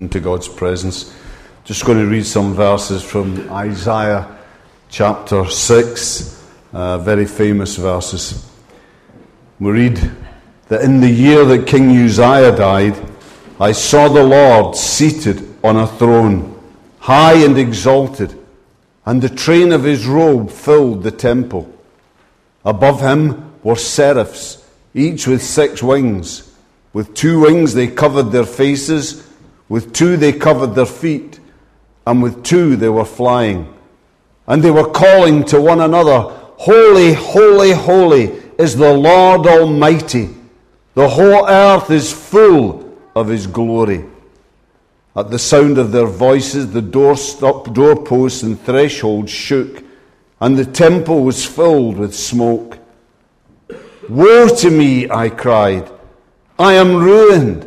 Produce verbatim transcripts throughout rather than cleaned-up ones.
into God's presence. Just going to read some verses from Isaiah chapter six, uh, very famous verses. We read that in the year that King Uzziah died, I saw the Lord seated on a throne, high and exalted, and the train of his robe filled the temple. Above him were seraphs, each with six wings. With two wings they covered their faces, with two they covered their feet, and with two they were flying. And they were calling to one another, Holy, holy, holy is the Lord Almighty. The whole earth is full of his glory. At the sound of their voices, the doorstop, doorposts and thresholds shook, and the temple was filled with smoke. Woe to me, I cried. I am ruined,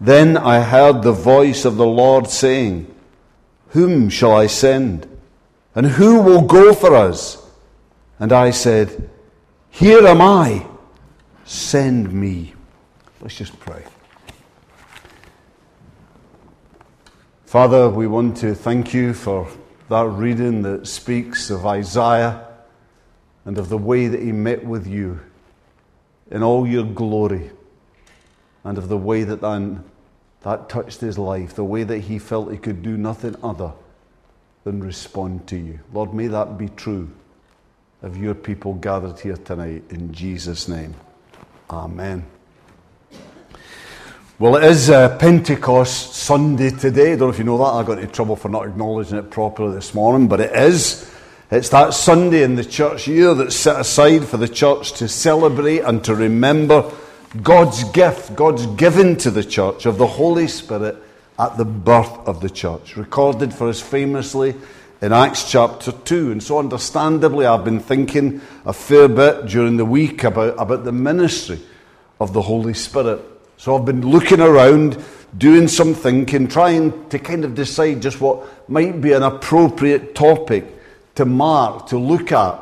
Then I heard the voice of the Lord saying, Whom shall I send? And who will go for us? And I said, Here am I, send me. Let's just pray. Father, we want to thank you for that reading that speaks of Isaiah and of the way that he met with you in all your glory, and of the way that that touched his life, the way that he felt he could do nothing other than respond to you. Lord, may that be true of your people gathered here tonight, in Jesus' name. Amen. Well, it is uh, Pentecost Sunday today. I don't know if you know that. I got into trouble for not acknowledging it properly this morning, but it is. It's that Sunday in the church year that's set aside for the church to celebrate and to remember God's gift, God's giving to the church of the Holy Spirit at the birth of the church, recorded for us famously in Acts chapter two. And so understandably, I've been thinking a fair bit during the week about, about the ministry of the Holy Spirit. So I've been looking around, doing some thinking, trying to kind of decide just what might be an appropriate topic to mark, to look at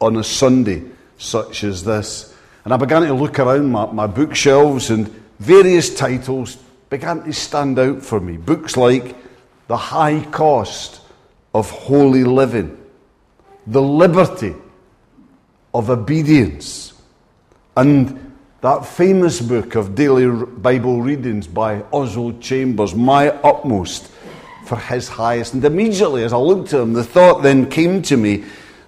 on a Sunday such as this. And I began to look around my, my bookshelves, and various titles began to stand out for me. Books like The High Cost of Holy Living, The Liberty of Obedience, and that famous book of daily Bible readings by Oswald Chambers, My Utmost for His Highest. And immediately as I looked at him, the thought then came to me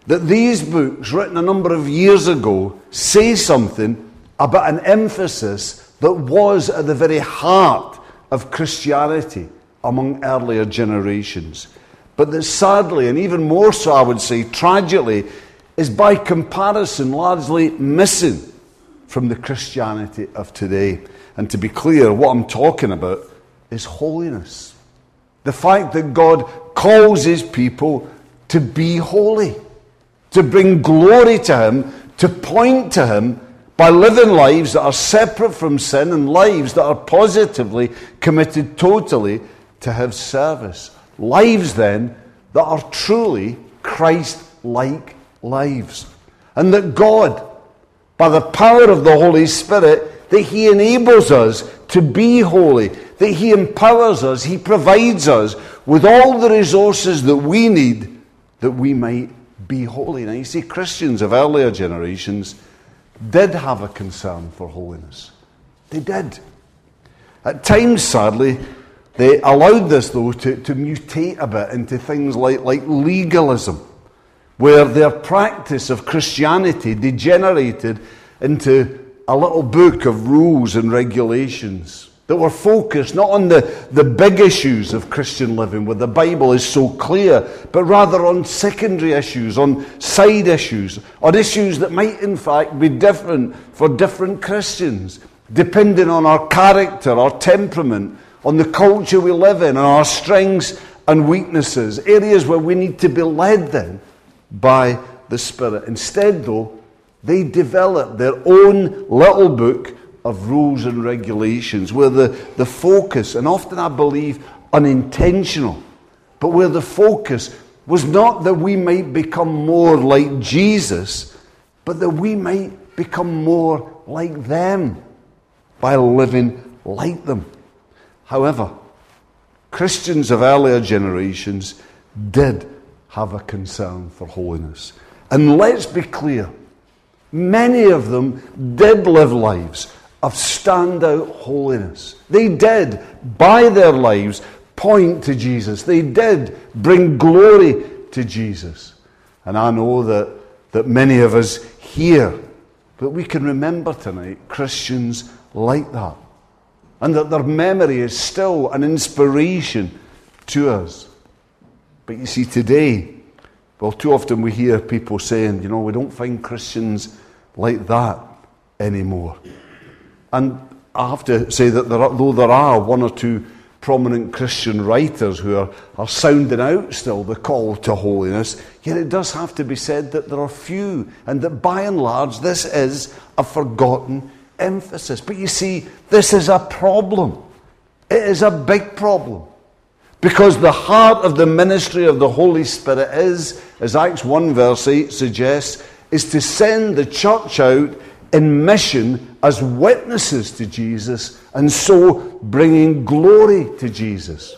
that these books, written a number of years ago, say something about an emphasis that was at the very heart of Christianity among earlier generations, but that sadly, and even more so I would say tragically, is by comparison largely missing from the Christianity of today. And to be clear, what I'm talking about is holiness. The fact that God calls his people to be holy, to bring glory to him, to point to him by living lives that are separate from sin and lives that are positively committed totally to his service. Lives then that are truly Christ-like lives. And that God, by the power of the Holy Spirit, that he enables us to be holy, that he empowers us, he provides us with all the resources that we need that we might be holy. Now you see, Christians of earlier generations did have a concern for holiness. They did. At times, sadly, they allowed this though to, to mutate a bit into things like, like legalism, where their practice of Christianity degenerated into a little book of rules and regulations that were focused not on the, the big issues of Christian living, where the Bible is so clear, but rather on secondary issues, on side issues, on issues that might in fact be different for different Christians, depending on our character, our temperament, on the culture we live in, on our strengths and weaknesses, areas where we need to be led then by the Spirit. Instead, though, they develop their own little book of rules and regulations where the, the focus, and often I believe unintentional, but where the focus was not that we might become more like Jesus, but that we might become more like them by living like them. However, Christians of earlier generations did have a concern for holiness. And let's be clear, many of them did live lives of standout holiness. They did, by their lives, point to Jesus. They did bring glory to Jesus. And I know that, that many of us here, but we can remember tonight Christians like that, and that their memory is still an inspiration to us. But you see, today, well, too often we hear people saying, you know, we don't find Christians like that anymore. And I have to say that there are, though there are one or two prominent Christian writers who are, are sounding out still the call to holiness, yet it does have to be said that there are few, and that by and large this is a forgotten emphasis. But you see, this is a problem. It is a big problem, because the heart of the ministry of the Holy Spirit is, as Acts one verse eight suggests, is to send the church out in mission as witnesses to Jesus, and so bringing glory to Jesus.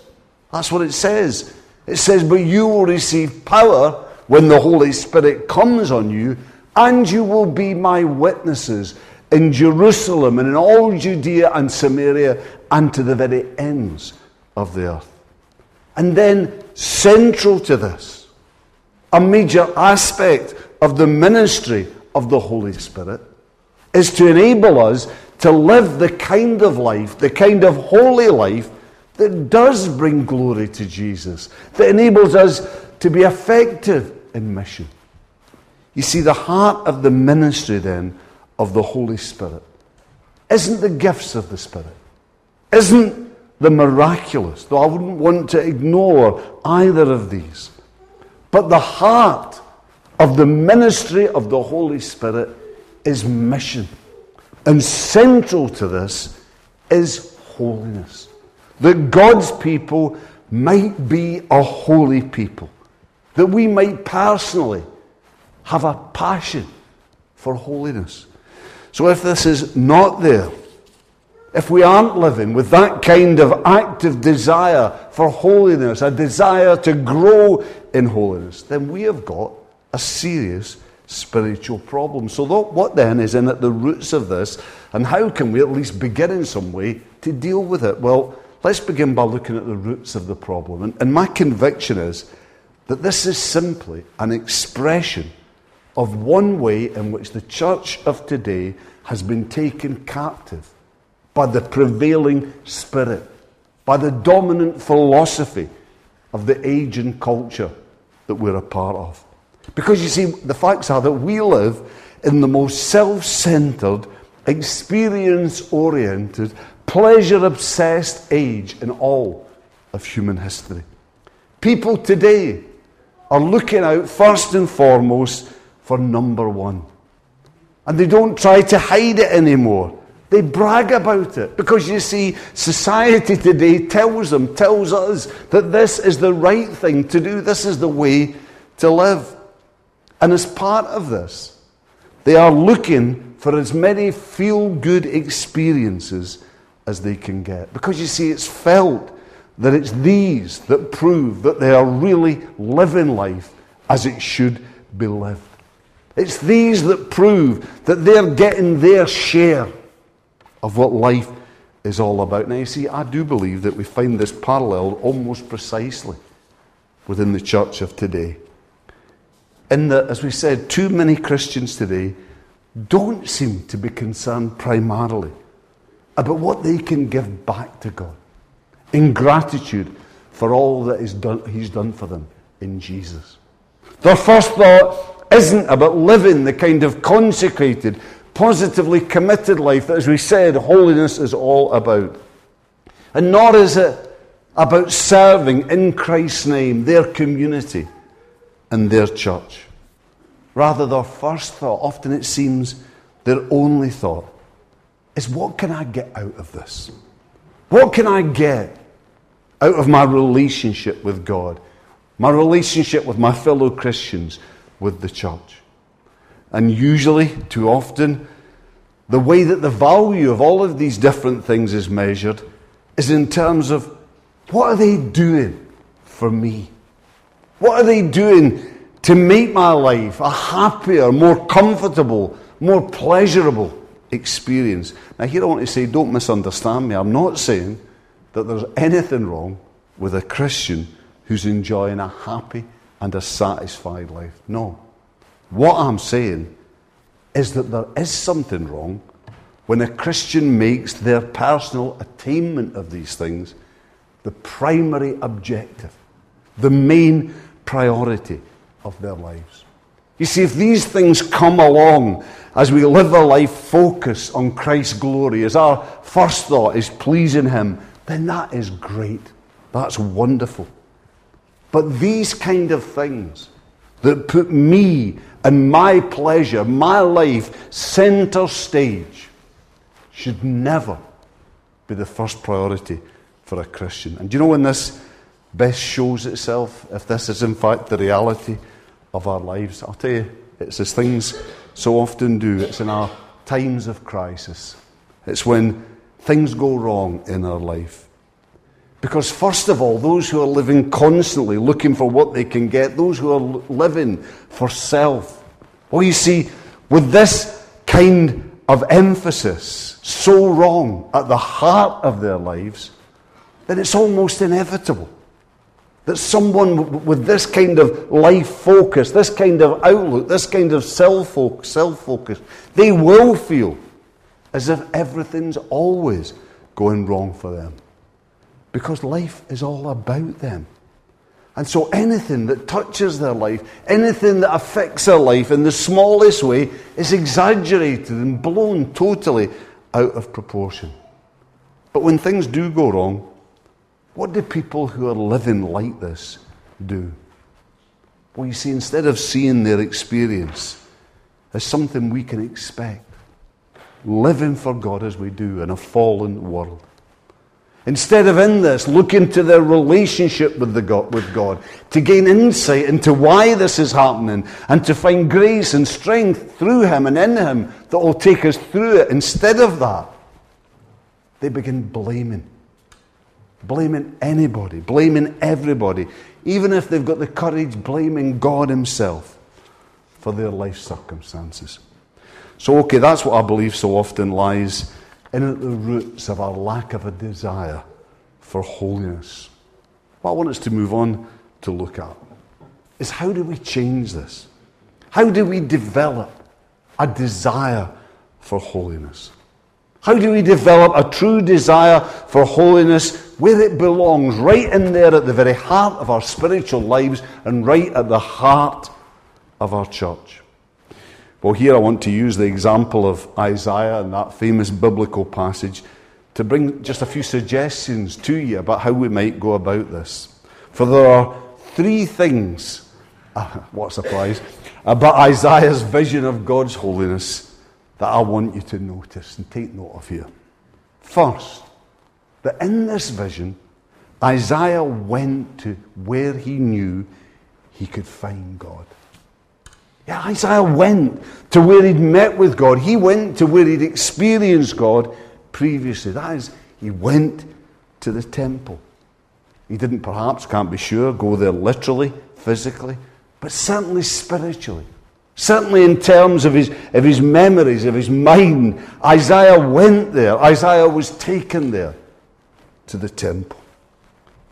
That's what it says. It says, but you will receive power when the Holy Spirit comes on you, and you will be my witnesses in Jerusalem and in all Judea and Samaria and to the very ends of the earth. And then, central to this, a major aspect of the ministry of the Holy Spirit is to enable us to live the kind of life, the kind of holy life that does bring glory to Jesus, that enables us to be effective in mission. You see, the heart of the ministry then of the Holy Spirit isn't the gifts of the Spirit, isn't the miraculous, though I wouldn't want to ignore either of these. But the heart of the ministry of the Holy Spirit is mission. And central to this is holiness. That God's people might be a holy people. That we might personally have a passion for holiness. So if this is not there, if we aren't living with that kind of active desire for holiness, a desire to grow in holiness, then we have got a serious spiritual problem. So what then is in at the roots of this, and how can we at least begin in some way to deal with it? Well, let's begin by looking at the roots of the problem. And, and my conviction is that this is simply an expression of one way in which the church of today has been taken captive by the prevailing spirit, by the dominant philosophy of the age and culture that we're a part of. Because you see, the facts are that we live in the most self-centered, experience-oriented, pleasure-obsessed age in all of human history. People today are looking out first and foremost for number one. And they don't try to hide it anymore. They brag about it. Because you see, society today tells them, tells us that this is the right thing to do. This is the way to live. And as part of this, they are looking for as many feel-good experiences as they can get. Because you see, it's felt that it's these that prove that they are really living life as it should be lived. It's these that prove that they're getting their share of what life is all about. Now you see, I do believe that we find this parallel almost precisely within the church of today. In that, as we said, too many Christians today don't seem to be concerned primarily about what they can give back to God in gratitude for all that is done, He's done for them in Jesus. Their first thought isn't about living the kind of consecrated, positively committed life that, as we said, holiness is all about. And nor is it about serving in Christ's name their community and their church. Rather, their first thought, often it seems their only thought, is what can I get out of this? What can I get out of my relationship with God? My relationship with my fellow Christians, with the church. And usually, too often, the way that the value of all of these different things is measured is in terms of what are they doing for me? What are they doing to make my life a happier, more comfortable, more pleasurable experience? Now here I want to say, don't misunderstand me. I'm not saying that there's anything wrong with a Christian who's enjoying a happy and a satisfied life. No. What I'm saying is that there is something wrong when a Christian makes their personal attainment of these things the primary objective, the main priority of their lives. You see, if these things come along as we live a life focused on Christ's glory, as our first thought is pleasing Him, then that is great. That's wonderful. But these kind of things that put me and my pleasure, my life, center stage, should never be the first priority for a Christian. And do you know when this best shows itself, if this is in fact the reality of our lives? I'll tell you, it's as things so often do. It's in our times of crisis. It's when things go wrong in our life. Because first of all, those who are living constantly looking for what they can get, those who are living for self. Well, you see, with this kind of emphasis so wrong at the heart of their lives, then it's almost inevitable that someone with this kind of life focus, this kind of outlook, this kind of self-focus, self-focus, they will feel as if everything's always going wrong for them. Because life is all about them. And so anything that touches their life, anything that affects their life in the smallest way, is exaggerated and blown totally out of proportion. But when things do go wrong, what do people who are living like this do? Well, you see, instead of seeing their experience as something we can expect, living for God as we do in a fallen world, instead of in this, looking to their relationship with, the God, with God to gain insight into why this is happening and to find grace and strength through Him and in Him that will take us through it, instead of that, they begin blaming. Blaming anybody, blaming everybody, even if they've got the courage, blaming God Himself for their life circumstances. So, okay, that's what I believe so often lies in at the roots of our lack of a desire for holiness. What I want us to move on to look at is, how do we change this? How do we develop a desire for holiness? How do we develop a true desire for holiness where it belongs, right in there at the very heart of our spiritual lives and right at the heart of our church? Well, here I want to use the example of Isaiah and that famous biblical passage to bring just a few suggestions to you about how we might go about this. For there are three things, uh, what a surprise, about Isaiah's vision of God's holiness that I want you to notice and take note of here. First, that in this vision, Isaiah went to where he knew he could find God. Yeah, Isaiah went to where he'd met with God. He went to where he'd experienced God previously. That is, he went to the temple. He didn't perhaps, can't be sure, go there literally, physically, but certainly spiritually. Certainly in terms of his, of his memories, of his mind. Isaiah went there. Isaiah was taken there to the temple.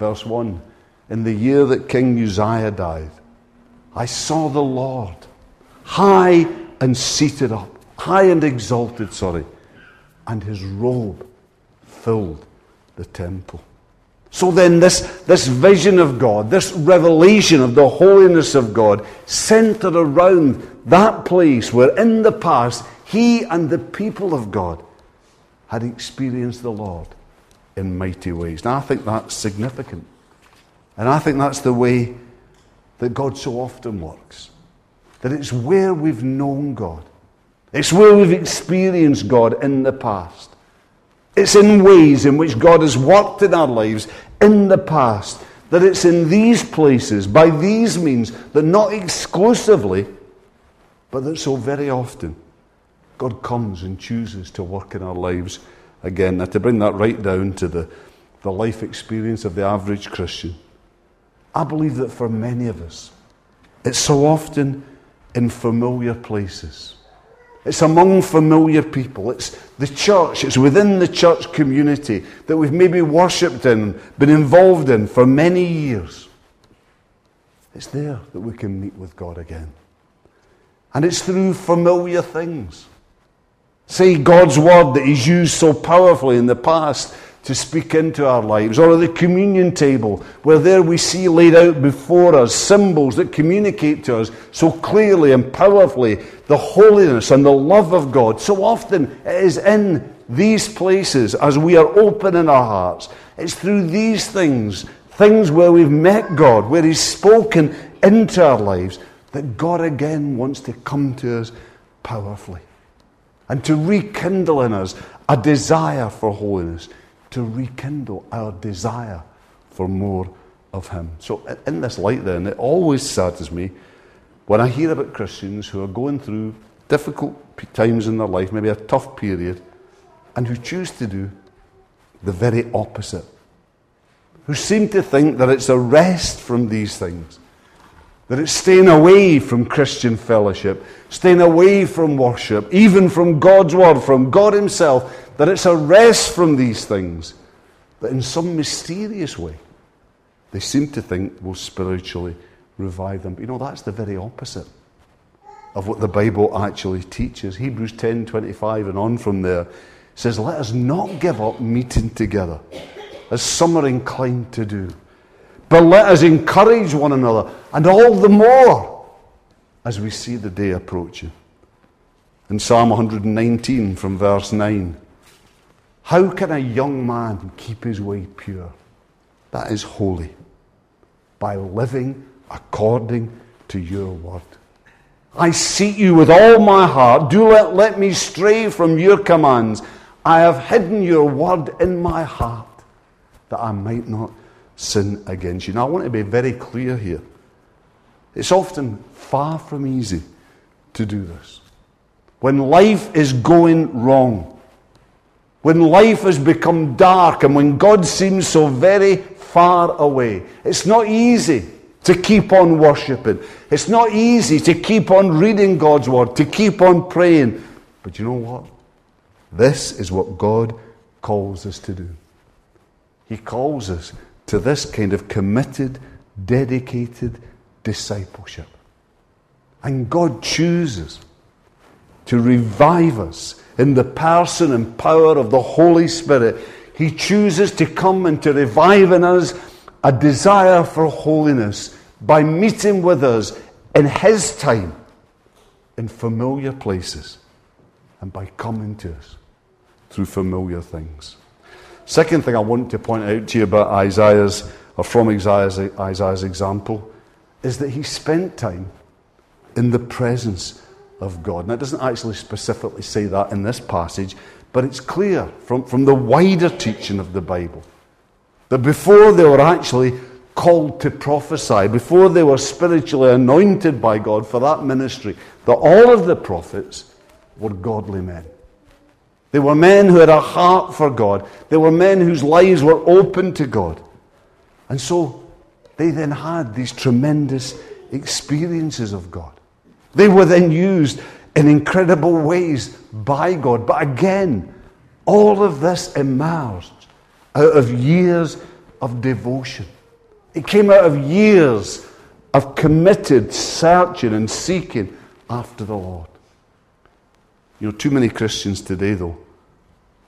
Verse one, in the year that King Uzziah died, I saw the Lord high and seated up, high and exalted, sorry, and His robe filled the temple. So then this, this vision of God, this revelation of the holiness of God, centered around that place where in the past He and the people of God had experienced the Lord in mighty ways. And I think that's significant. And I think that's the way that God so often works. That it's where we've known God. It's where we've experienced God in the past. It's in ways in which God has worked in our lives in the past. That it's in these places, by these means, that not exclusively, but that so very often, God comes and chooses to work in our lives again. Now, to bring that right down to the, the life experience of the average Christian, I believe that for many of us, it's so often in familiar places. It's among familiar people. It's the church. It's within the church community that we've maybe worshipped in, been involved in for many years. It's there that we can meet with God again. And it's through familiar things. Say God's word that He's used so powerfully in the past to speak into our lives, or the communion table, where there we see laid out before us symbols that communicate to us so clearly and powerfully the holiness and the love of God. So often it is in these places as we are open in our hearts. It's through these things, things where we've met God, where He's spoken into our lives, that God again wants to come to us powerfully and to rekindle in us a desire for holiness, to rekindle our desire for more of Him. So in this light then, it always saddens me when I hear about Christians who are going through difficult times in their life, maybe a tough period, and who choose to do the very opposite, who seem to think that it's a rest from these things, that it's staying away from Christian fellowship, staying away from worship, even from God's word, from God Himself, that it's a rest from these things that in some mysterious way they seem to think will spiritually revive them. But you know, that's the very opposite of what the Bible actually teaches. Hebrews ten twenty-five and on from there says, let us not give up meeting together, as some are inclined to do, but let us encourage one another, and all the more as we see the day approaching. In Psalm one nineteen from verse nine, how can a young man keep his way pure? That is holy. By living according to your word. I seek you with all my heart. Do not let me stray from your commands. I have hidden your word in my heart, that I might not sin against you. Now, I want to be very clear here. It's often far from easy to do this. When life is going wrong, when life has become dark and when God seems so very far away, it's not easy to keep on worshipping. It's not easy to keep on reading God's word, to keep on praying. But you know what? This is what God calls us to do. He calls us to this kind of committed, dedicated discipleship. And God chooses to revive us in the person and power of the Holy Spirit. He chooses to come and to revive in us a desire for holiness by meeting with us in His time, in familiar places, and by coming to us through familiar things. Second thing I want to point out to you about Isaiah's, or from Isaiah's, Isaiah's example, is that he spent time in the presence of God. Now, it doesn't actually specifically say that in this passage, but it's clear from, from the wider teaching of the Bible that before they were actually called to prophesy, before they were spiritually anointed by God for that ministry, that all of the prophets were godly men. They were men who had a heart for God. They were men whose lives were open to God. And so they then had these tremendous experiences of God. They were then used in incredible ways by God. But again, all of this emerged out of years of devotion. It came out of years of committed searching and seeking after the Lord. You know, too many Christians today, though,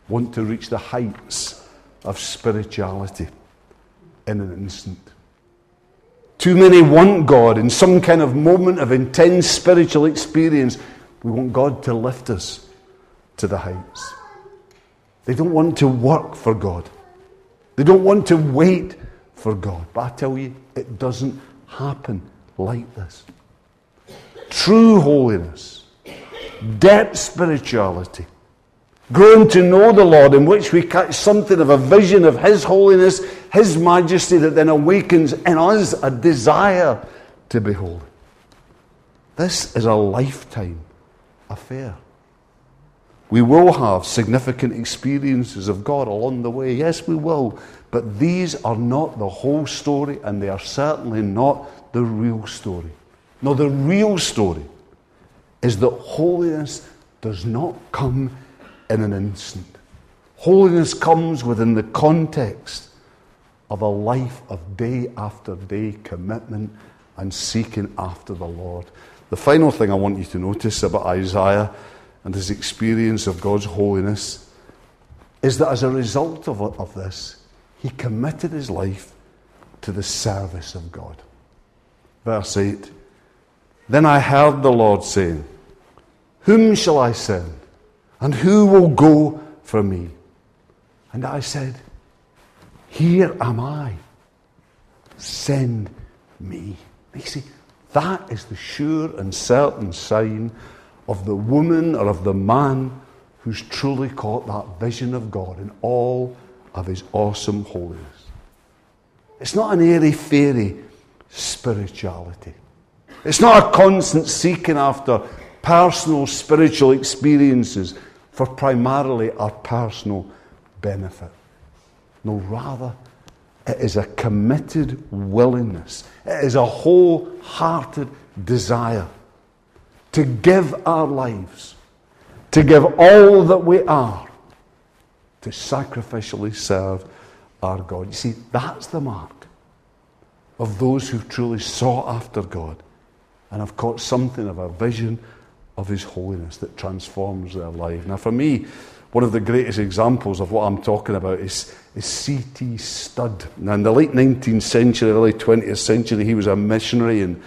want to reach the heights of spirituality in an instant. Too many want God in some kind of moment of intense spiritual experience. We want God to lift us to the heights. They don't want to work for God. They don't want to wait for God. But I tell you, it doesn't happen like this. True holiness, depth spirituality, growing to know the Lord, in which we catch something of a vision of His holiness, His majesty, that then awakens in us a desire to be holy. This is a lifetime affair. We will have significant experiences of God along the way. Yes, we will. But these are not the whole story, and they are certainly not the real story. No, the real story is that holiness does not come in an instant. Holiness comes within the context of a life of day after day commitment and seeking after the Lord. The final thing I want you to notice about Isaiah and his experience of God's holiness is that as a result of, of this, he committed his life to the service of God. Verse eight, "Then I heard the Lord saying, 'Whom shall I send? And who will go for me?' And I said, 'Here am I. Send me.'" You see, that is the sure and certain sign of the woman or of the man who's truly caught that vision of God in all of His awesome holiness. It's not an airy-fairy spirituality. It's not a constant seeking after personal spiritual experiences for primarily our personal benefit. No, rather, it is a committed willingness. It is a wholehearted desire to give our lives, to give all that we are, to sacrificially serve our God. You see, that's the mark of those who've truly sought after God and have caught something of a vision of His holiness that transforms their life. Now, for me, one of the greatest examples of what I'm talking about is, is C T Studd. Now, in the late nineteenth century, early twentieth century, he was a missionary in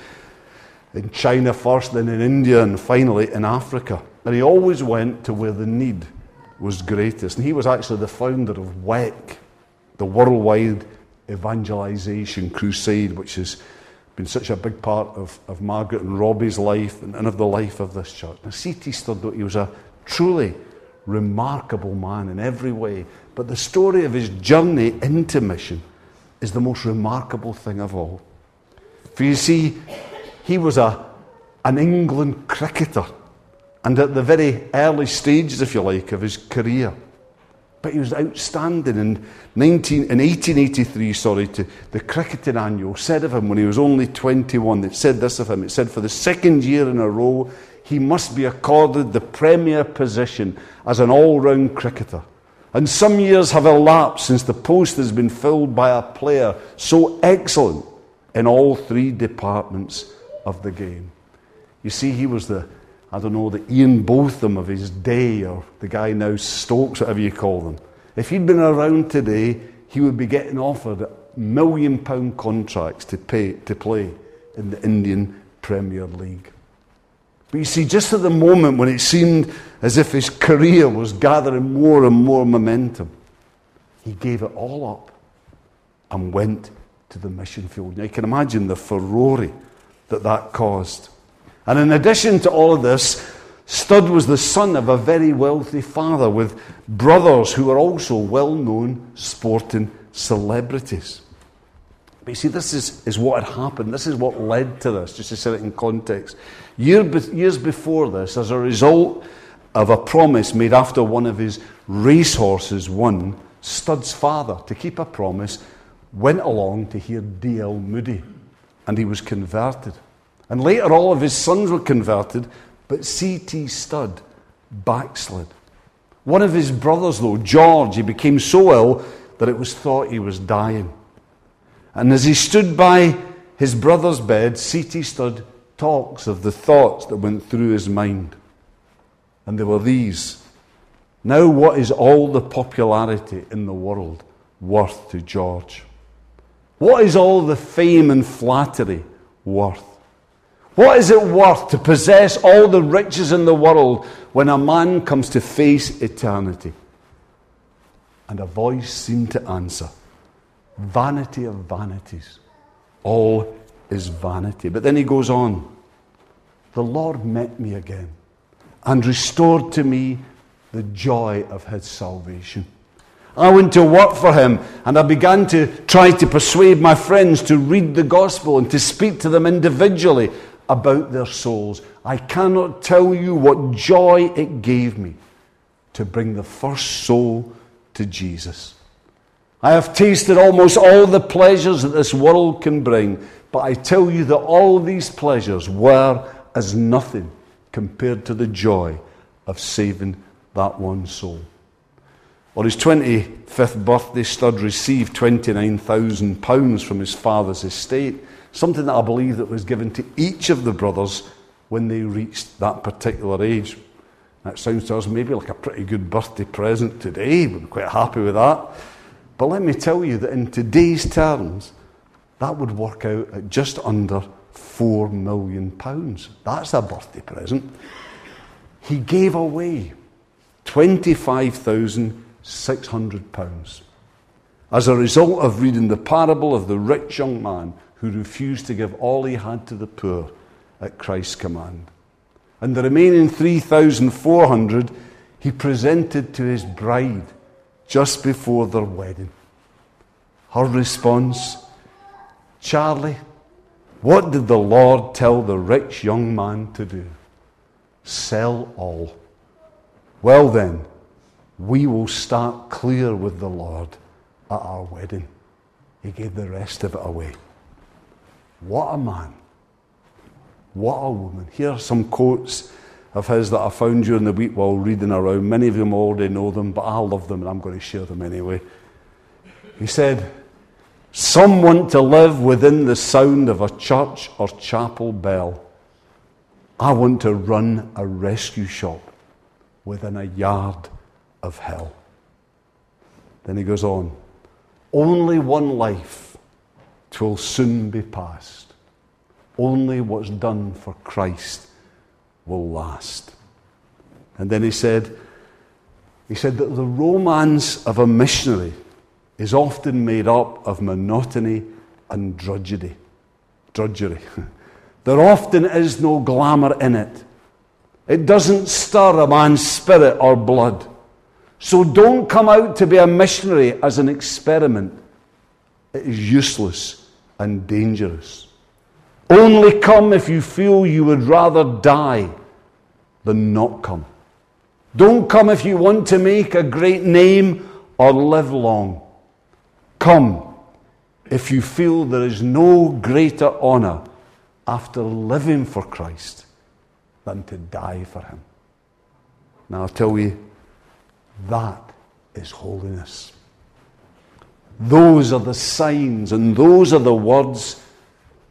in China first, then in India, and finally in Africa. And he always went to where the need was greatest. And he was actually the founder of W E C, the Worldwide Evangelization Crusade, which is been such a big part of, of Margaret and Robbie's life and, and of the life of this church. Now, C T Studd, he was a truly remarkable man in every way, but the story of his journey into mission is the most remarkable thing of all. For you see, he was a an England cricketer, and at the very early stages, if you like, of his career. But he was outstanding. In nineteen, in eighteen eighty-three, sorry, to, the Cricketing Annual said of him when he was only twenty-one, it said this of him, it said, "For the second year in a row, he must be accorded the premier position as an all-round cricketer. And some years have elapsed since the post has been filled by a player so excellent in all three departments of the game." You see, he was the I don't know, the Ian Botham of his day, or the guy now Stokes, whatever you call them. If he'd been around today, he would be getting offered million pound contracts to pay to play in the Indian Premier League. But you see, just at the moment when it seemed as if his career was gathering more and more momentum, he gave it all up and went to the mission field. Now, you can imagine the furore that that caused. And in addition to all of this, Studd was the son of a very wealthy father with brothers who were also well-known sporting celebrities. But you see, this is, is what had happened. This is what led to this, just to set it in context. Year be- years before this, as a result of a promise made after one of his racehorses won, Studd's father, to keep a promise, went along to hear D L Moody, and he was converted. And later all of his sons were converted, but C T Studd backslid. One of his brothers, though, George, he became so ill that it was thought he was dying. And as he stood by his brother's bed, C T Studd talks of the thoughts that went through his mind. And they were these: "Now what is all the popularity in the world worth to George? What is all the fame and flattery worth? What is it worth to possess all the riches in the world when a man comes to face eternity?" And a voice seemed to answer, vanity of vanities. All is vanity. But then he goes on. The Lord met me again and restored to me the joy of his salvation. I went to work for him, and I began to try to persuade my friends to read the gospel and to speak to them individually about their souls. I cannot tell you what joy it gave me to bring the first soul to Jesus. I have tasted almost all the pleasures that this world can bring, but I tell you that all these pleasures were as nothing compared to the joy of saving that one soul. On his twenty-fifth birthday, Studd received twenty-nine thousand pounds from his father's estate, something that I believe that was given to each of the brothers when they reached that particular age. That sounds to us maybe like a pretty good birthday present today. We're quite happy with that. But let me tell you that in today's terms, that would work out at just under four million pounds. That's a birthday present. He gave away twenty-five thousand six hundred pounds as a result of reading the parable of the rich young man who refused to give all he had to the poor at Christ's command. And the remaining three thousand four hundred he presented to his bride just before their wedding. Her response, Charlie, what did the Lord tell the rich young man to do? Sell all. Well then, we will start clear with the Lord at our wedding. He gave the rest of it away. What a man. What a woman. Here are some quotes of his that I found during the week while reading around. Many of you already know them, but I love them and I'm going to share them anyway. He said, some want to live within the sound of a church or chapel bell. I want to run a rescue shop within a yard of hell. Then he goes on, only one life, 'twill soon be past. Only what's done for Christ will last. And then he said, he said that the romance of a missionary is often made up of monotony and drudgery. Drudgery. There often is no glamour in it. It doesn't stir a man's spirit or blood. So don't come out to be a missionary as an experiment. It is useless and dangerous. Only come if you feel you would rather die than not come. Don't come if you want to make a great name or live long. Come if you feel there is no greater honor after living for Christ than to die for him. Now I'll tell you, that is holiness. Those are the signs and those are the words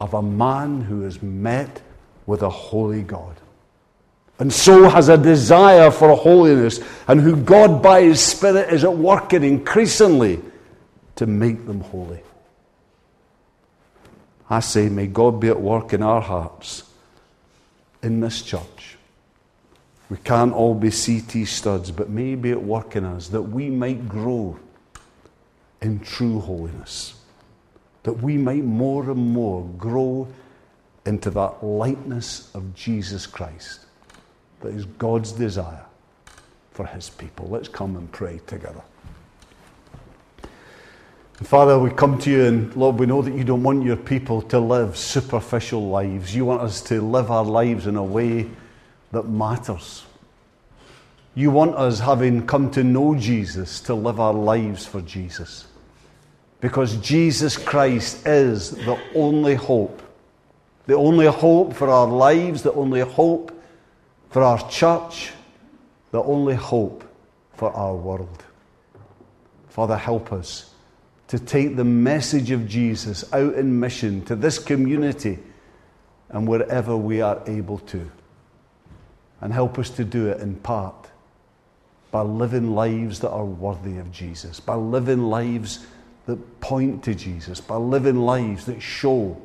of a man who is met with a holy God and so has a desire for holiness, and who God by his Spirit is at work in increasingly to make them holy. I say, may God be at work in our hearts in this church. We can't all be C T Studds, but may be at work in us that we might grow in true holiness, that we might more and more grow into that likeness of Jesus Christ that is God's desire for his people. Let's come and pray together. Father, we come to you, and Lord, we know that you don't want your people to live superficial lives. You want us to live our lives in a way that matters. You want us, having come to know Jesus, to live our lives for Jesus. Because Jesus Christ is the only hope. The only hope for our lives, the only hope for our church, the only hope for our world. Father, help us to take the message of Jesus out in mission to this community and wherever we are able to. And help us to do it in part by living lives that are worthy of Jesus, by living lives that point to Jesus, by living lives that show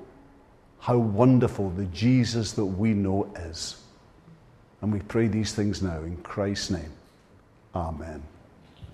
how wonderful the Jesus that we know is. And we pray these things now in Christ's name. Amen.